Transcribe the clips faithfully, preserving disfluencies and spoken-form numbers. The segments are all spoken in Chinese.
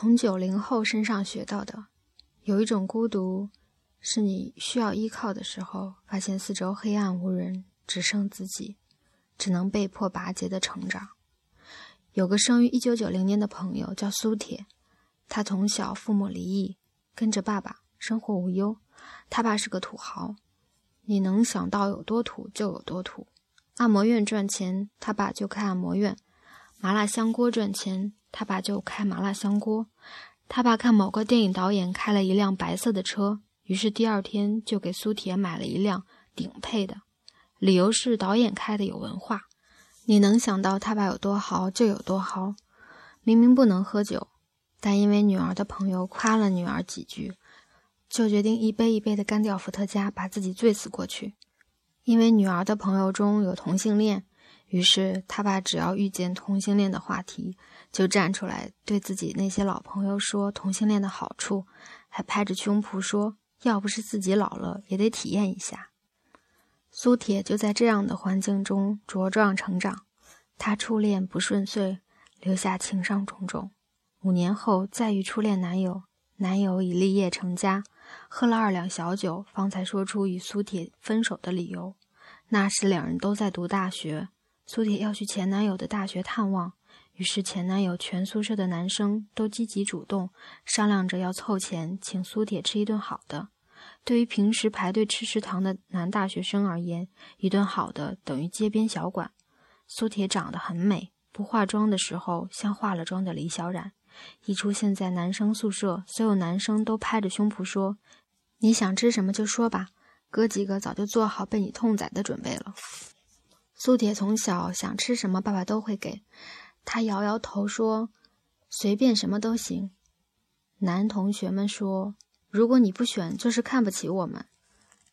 从九零后身上学到的。有一种孤独，是你需要依靠的时候，发现四周黑暗无人，只剩自己，只能被迫拔节的成长。有个生于一九九零年的朋友叫苏铁，他从小父母离异，跟着爸爸生活无忧。他爸是个土豪，你能想到有多土就有多土。按摩院赚钱，他爸就开按摩院；麻辣香锅赚钱，他爸就开麻辣香锅。他爸看某个电影导演开了一辆白色的车，于是第二天就给苏铁买了一辆顶配的，理由是导演开的有文化。你能想到他爸有多豪就有多豪。明明不能喝酒，但因为女儿的朋友夸了女儿几句，就决定一杯一杯的干掉伏特加，把自己醉死过去。因为女儿的朋友中有同性恋，于是他爸只要遇见同性恋的话题，就站出来对自己那些老朋友说同性恋的好处，还拍着胸脯说要不是自己老了也得体验一下。苏铁就在这样的环境中茁壮成长，他初恋不顺遂，留下情伤种种。五年后再遇初恋男友，男友已立业成家，喝了二两小酒，方才说出与苏铁分手的理由。那时两人都在读大学，苏铁要去前男友的大学探望，于是前男友全宿舍的男生都积极主动，商量着要凑钱请苏铁吃一顿好的。对于平时排队吃食堂的男大学生而言，一顿好的等于街边小馆。苏铁长得很美，不化妆的时候像化了妆的李小冉，一出现在男生宿舍，所有男生都拍着胸脯说，你想吃什么就说吧，哥几个早就做好被你痛宰的准备了。苏铁从小想吃什么爸爸都会给他，摇摇头说随便什么都行。男同学们说，如果你不选就是看不起我们。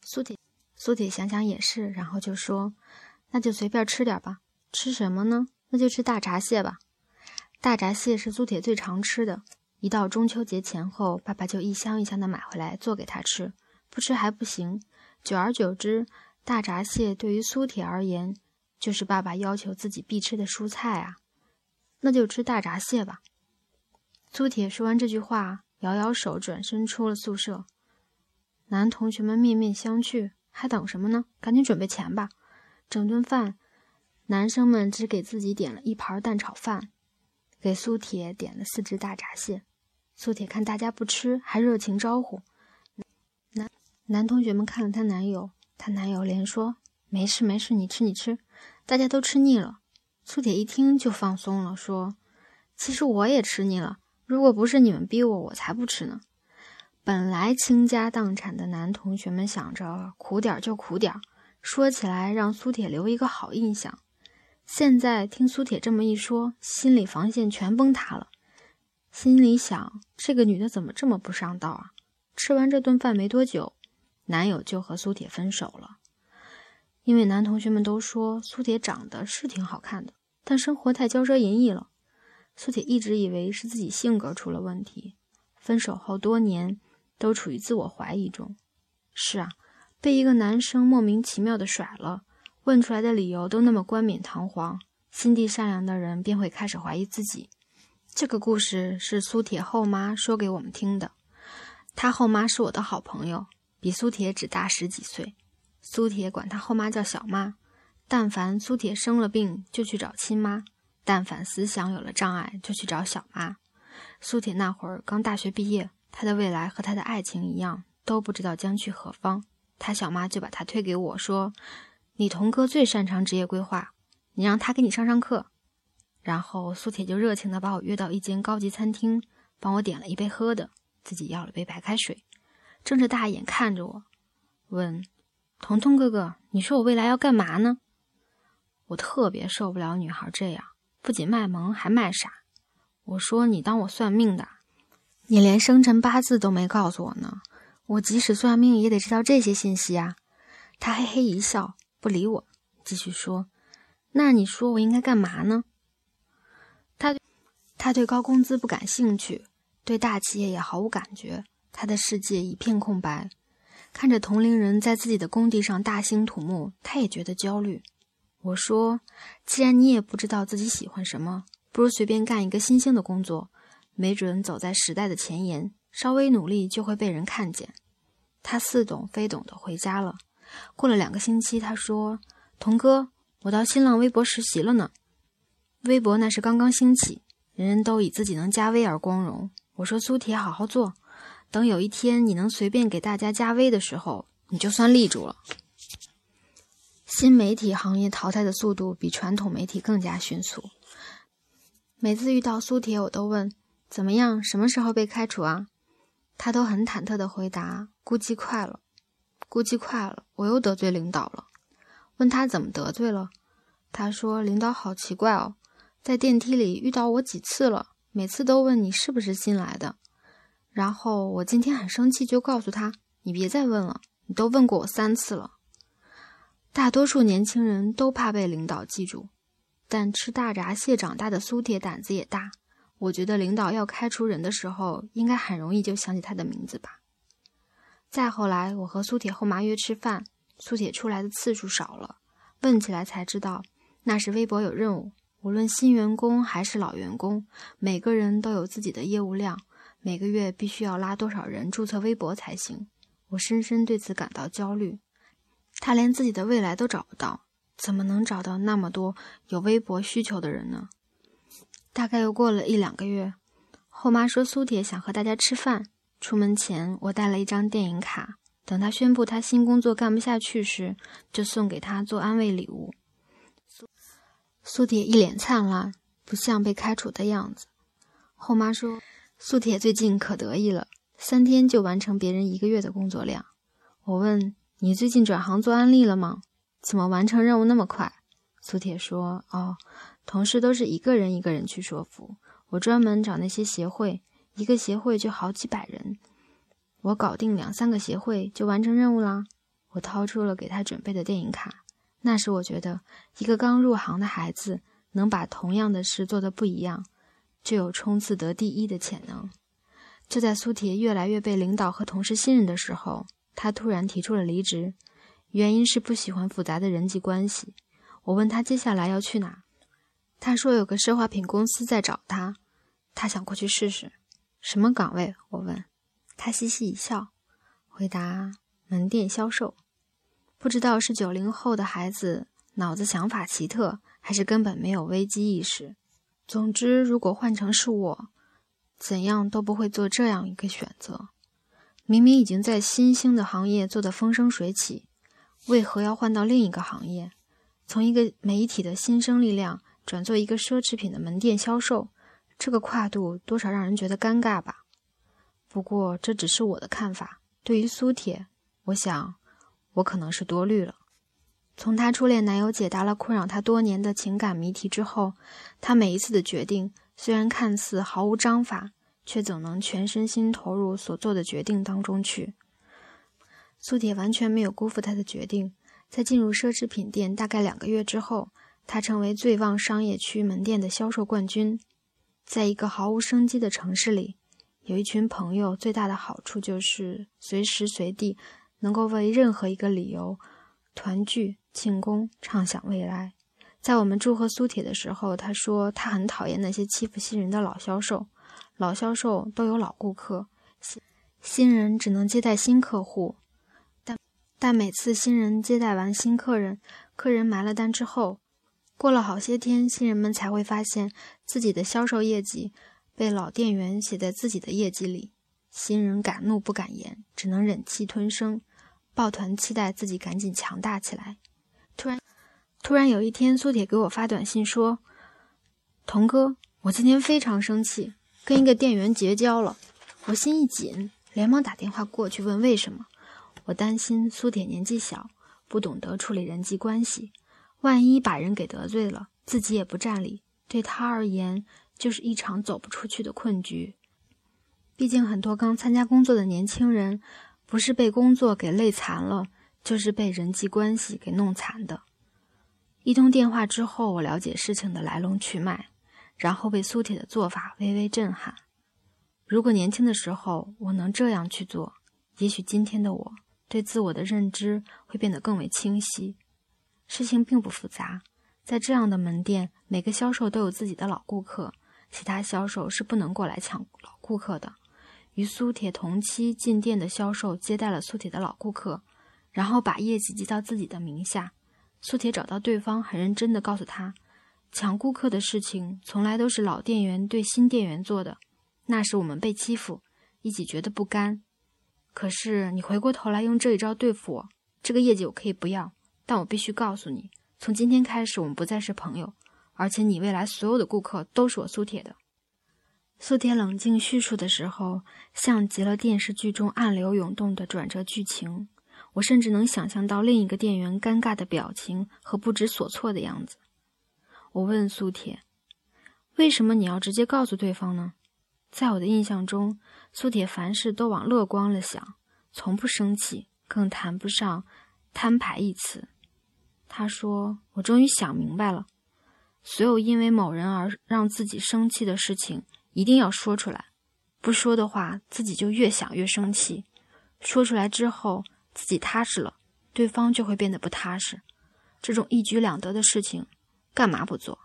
苏铁苏铁想想也是，然后就说，那就随便吃点吧。吃什么呢？那就吃大闸蟹吧。大闸蟹是苏铁最常吃的，一到中秋节前后，爸爸就一箱一箱的买回来做给他吃，不吃还不行。久而久之，大闸蟹对于苏铁而言，就是爸爸要求自己必吃的蔬菜啊。那就吃大闸蟹吧。苏铁说完这句话，摇摇手，转身出了宿舍。男同学们面面相觑，还等什么呢？赶紧准备钱吧。整顿饭，男生们只给自己点了一盘蛋炒饭，给苏铁点了四只大闸蟹。苏铁看大家不吃，还热情招呼。男男同学们看了她男友，她男友连说，没事没事，你吃你吃，大家都吃腻了。苏铁一听就放松了，说，其实我也吃腻了，如果不是你们逼我，我才不吃呢。本来倾家荡产的男同学们想着苦点就苦点，说起来让苏铁留一个好印象。现在听苏铁这么一说，心理防线全崩塌了，心里想，这个女的怎么这么不上道啊。吃完这顿饭没多久，男友就和苏铁分手了。因为男同学们都说苏铁长得是挺好看的，但生活太骄奢淫逸了。苏铁一直以为是自己性格出了问题，分手后多年都处于自我怀疑中。是啊，被一个男生莫名其妙的甩了，问出来的理由都那么冠冕堂皇，心地善良的人便会开始怀疑自己。这个故事是苏铁后妈说给我们听的，她后妈是我的好朋友，比苏铁只大十几岁。苏铁管她后妈叫小妈，但凡苏铁生了病就去找亲妈，但凡思想有了障碍就去找小妈。苏铁那会儿刚大学毕业，她的未来和她的爱情一样，都不知道将去何方。她小妈就把她推给我，说，你童哥最擅长职业规划，你让他给你上上课。然后苏铁就热情地把我约到一间高级餐厅，帮我点了一杯喝的，自己要了杯白开水，睁着大眼看着我问，彤彤哥哥，你说我未来要干嘛呢？我特别受不了女孩这样，不仅卖萌还卖傻。我说，你当我算命的？你连生辰八字都没告诉我呢，我即使算命也得知道这些信息啊。他嘿嘿一笑，不理我，继续说，那你说我应该干嘛呢？他他对高工资不感兴趣，对大企业也毫无感觉，他的世界一片空白。看着同龄人在自己的工地上大兴土木，他也觉得焦虑。我说，既然你也不知道自己喜欢什么，不如随便干一个新兴的工作，没准走在时代的前沿，稍微努力就会被人看见。他似懂非懂的回家了。过了两个星期，他说：“童哥，我到新浪微博实习了呢。”微博那是刚刚兴起，人人都以自己能加微而光荣。我说：“苏铁，好好做，等有一天你能随便给大家加微的时候，你就算立住了。”新媒体行业淘汰的速度比传统媒体更加迅速。每次遇到苏铁，我都问：“怎么样？什么时候被开除啊？”他都很忐忑地回答：“估计快了，估计快了。”我又得罪领导了，问他怎么得罪了，他说：“领导好奇怪哦，在电梯里遇到我几次了，每次都问你是不是新来的。”然后我今天很生气，就告诉他：“你别再问了，你都问过我三次了。”大多数年轻人都怕被领导记住，但吃大闸蟹长大的苏铁胆子也大。我觉得领导要开除人的时候，应该很容易就想起他的名字吧。再后来，我和苏铁后妈约吃饭，苏铁出来的次数少了，问起来才知道，那是微博有任务，无论新员工还是老员工，每个人都有自己的业务量，每个月必须要拉多少人注册微博才行。我深深对此感到焦虑，他连自己的未来都找不到，怎么能找到那么多有微博需求的人呢？大概又过了一两个月，后妈说苏铁想和大家吃饭。出门前，我带了一张电影卡，等他宣布他新工作干不下去时，就送给他做安慰礼物。苏铁一脸灿烂，不像被开除的样子。后妈说，苏铁最近可得意了，三天就完成别人一个月的工作量。我问，你最近转行做安利了吗？怎么完成任务那么快？苏铁说，哦，同事都是一个人一个人去说服，我专门找那些协会，一个协会就好几百人，我搞定两三个协会就完成任务啦。我掏出了给他准备的电影卡，那时我觉得一个刚入行的孩子能把同样的事做得不一样，就有冲刺得第一的潜能。就在苏铁越来越被领导和同事信任的时候，他突然提出了离职，原因是不喜欢复杂的人际关系。我问他接下来要去哪，他说有个奢华品公司在找他，他想过去试试。什么岗位？我问。他嘻嘻一笑，回答门店销售。不知道是九零后的孩子脑子想法奇特，还是根本没有危机意识。总之，如果换成是我，怎样都不会做这样一个选择。明明已经在新兴的行业做得风生水起，为何要换到另一个行业？从一个媒体的新生力量转做一个奢侈品的门店销售，这个跨度多少让人觉得尴尬吧。不过这只是我的看法，对于苏铁，我想我可能是多虑了。从她初恋男友解答了困扰她多年的情感谜题之后，她每一次的决定虽然看似毫无章法，却总能全身心投入所做的决定当中去。苏铁完全没有辜负她的决定，在进入奢侈品店大概两个月之后，他成为最旺商业区门店的销售冠军。在一个毫无生机的城市里，有一群朋友最大的好处就是随时随地能够为任何一个理由团聚、庆功、畅想未来。在我们祝贺苏铁的时候，他说他很讨厌那些欺负新人的老销售，老销售都有老顾客，新人只能接待新客户。但但每次新人接待完新客人，客人埋了单之后，过了好些天，新人们才会发现自己的销售业绩被老店员写在自己的业绩里。新人敢怒不敢言，只能忍气吞声，抱团期待自己赶紧强大起来。突然突然有一天，苏铁给我发短信说，童哥，我今天非常生气，跟一个店员结交了。我心一紧，连忙打电话过去问为什么。我担心苏铁年纪小，不懂得处理人际关系，万一把人给得罪了，自己也不占理，对他而言就是一场走不出去的困局。毕竟很多刚参加工作的年轻人，不是被工作给累残了，就是被人际关系给弄残的。一通电话之后，我了解事情的来龙去脉，然后被苏铁的做法微微震撼。如果年轻的时候我能这样去做，也许今天的我对自我的认知会变得更为清晰。事情并不复杂，在这样的门店，每个销售都有自己的老顾客，其他销售是不能过来抢老顾客的。与苏铁同期进店的销售接待了苏铁的老顾客，然后把业绩记到自己的名下。苏铁找到对方，很认真地告诉他，抢顾客的事情从来都是老店员对新店员做的，那时我们被欺负，一起觉得不甘。可是你回过头来用这一招对付我，这个业绩我可以不要，但我必须告诉你，从今天开始我们不再是朋友，而且你未来所有的顾客都是我苏铁的。苏铁冷静叙述的时候，像极了电视剧中暗流涌动的转折剧情，我甚至能想象到另一个店员尴尬的表情和不知所措的样子。我问苏铁，为什么你要直接告诉对方呢？在我的印象中，苏铁凡事都往乐观了想，从不生气，更谈不上摊牌一词。他说，我终于想明白了，所有因为某人而让自己生气的事情一定要说出来，不说的话自己就越想越生气，说出来之后自己踏实了，对方就会变得不踏实，这种一举两得的事情干嘛不做？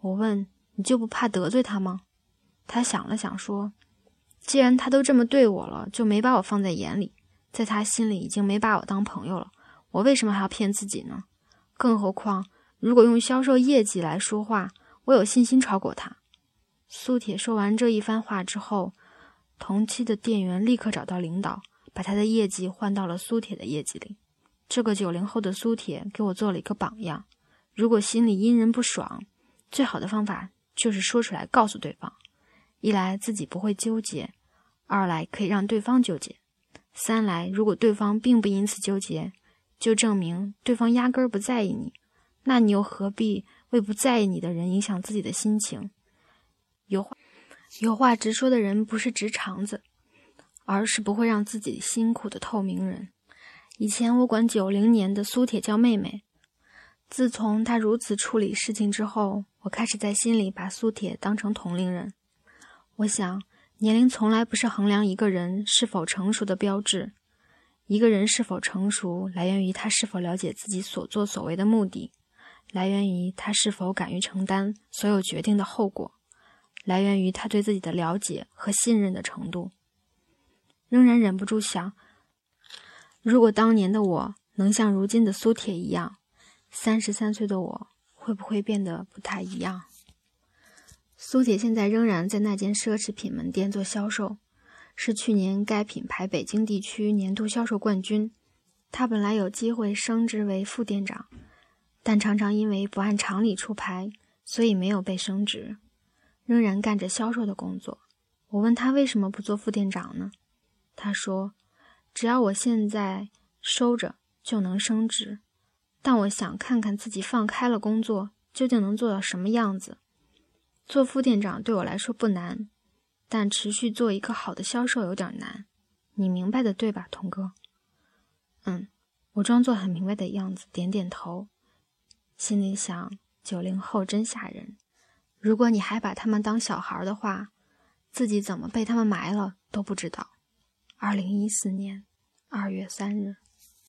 我问，你就不怕得罪他吗？他想了想说，既然他都这么对我了，就没把我放在眼里，在他心里已经没把我当朋友了，我为什么还要骗自己呢？更何况如果用销售业绩来说话，我有信心超过他。苏铁说完这一番话之后，同期的店员立刻找到领导，把他的业绩换到了苏铁的业绩里。这个九零后的苏铁给我做了一个榜样，如果心里因人不爽，最好的方法就是说出来告诉对方，一来自己不会纠结，二来可以让对方纠结，三来如果对方并不因此纠结，就证明对方压根儿不在意你，那你又何必为不在意你的人影响自己的心情？有话有话直说的人不是直肠子，而是不会让自己辛苦的透明人。以前我管九零年的苏铁叫妹妹，自从她如此处理事情之后，我开始在心里把苏铁当成同龄人。我想，年龄从来不是衡量一个人是否成熟的标志，一个人是否成熟来源于他是否了解自己所作所为的目的，来源于他是否敢于承担所有决定的后果，来源于他对自己的了解和信任的程度。仍然忍不住想，如果当年的我能像如今的苏铁一样，三十三岁的我会不会变得不太一样？苏铁现在仍然在那间奢侈品门店做销售，是去年该品牌北京地区年度销售冠军。他本来有机会升职为副店长，但常常因为不按常理出牌，所以没有被升职，仍然干着销售的工作。我问他为什么不做副店长呢？他说，只要我现在收着就能升职，但我想看看自己放开了工作究竟能做到什么样子。做副店长对我来说不难，但持续做一个好的销售有点难，你明白的对吧，童哥？嗯，我装作很明白的样子，点点头，心里想，九零后真吓人。如果你还把他们当小孩的话，自己怎么被他们埋了都不知道。二零一四年二月三日。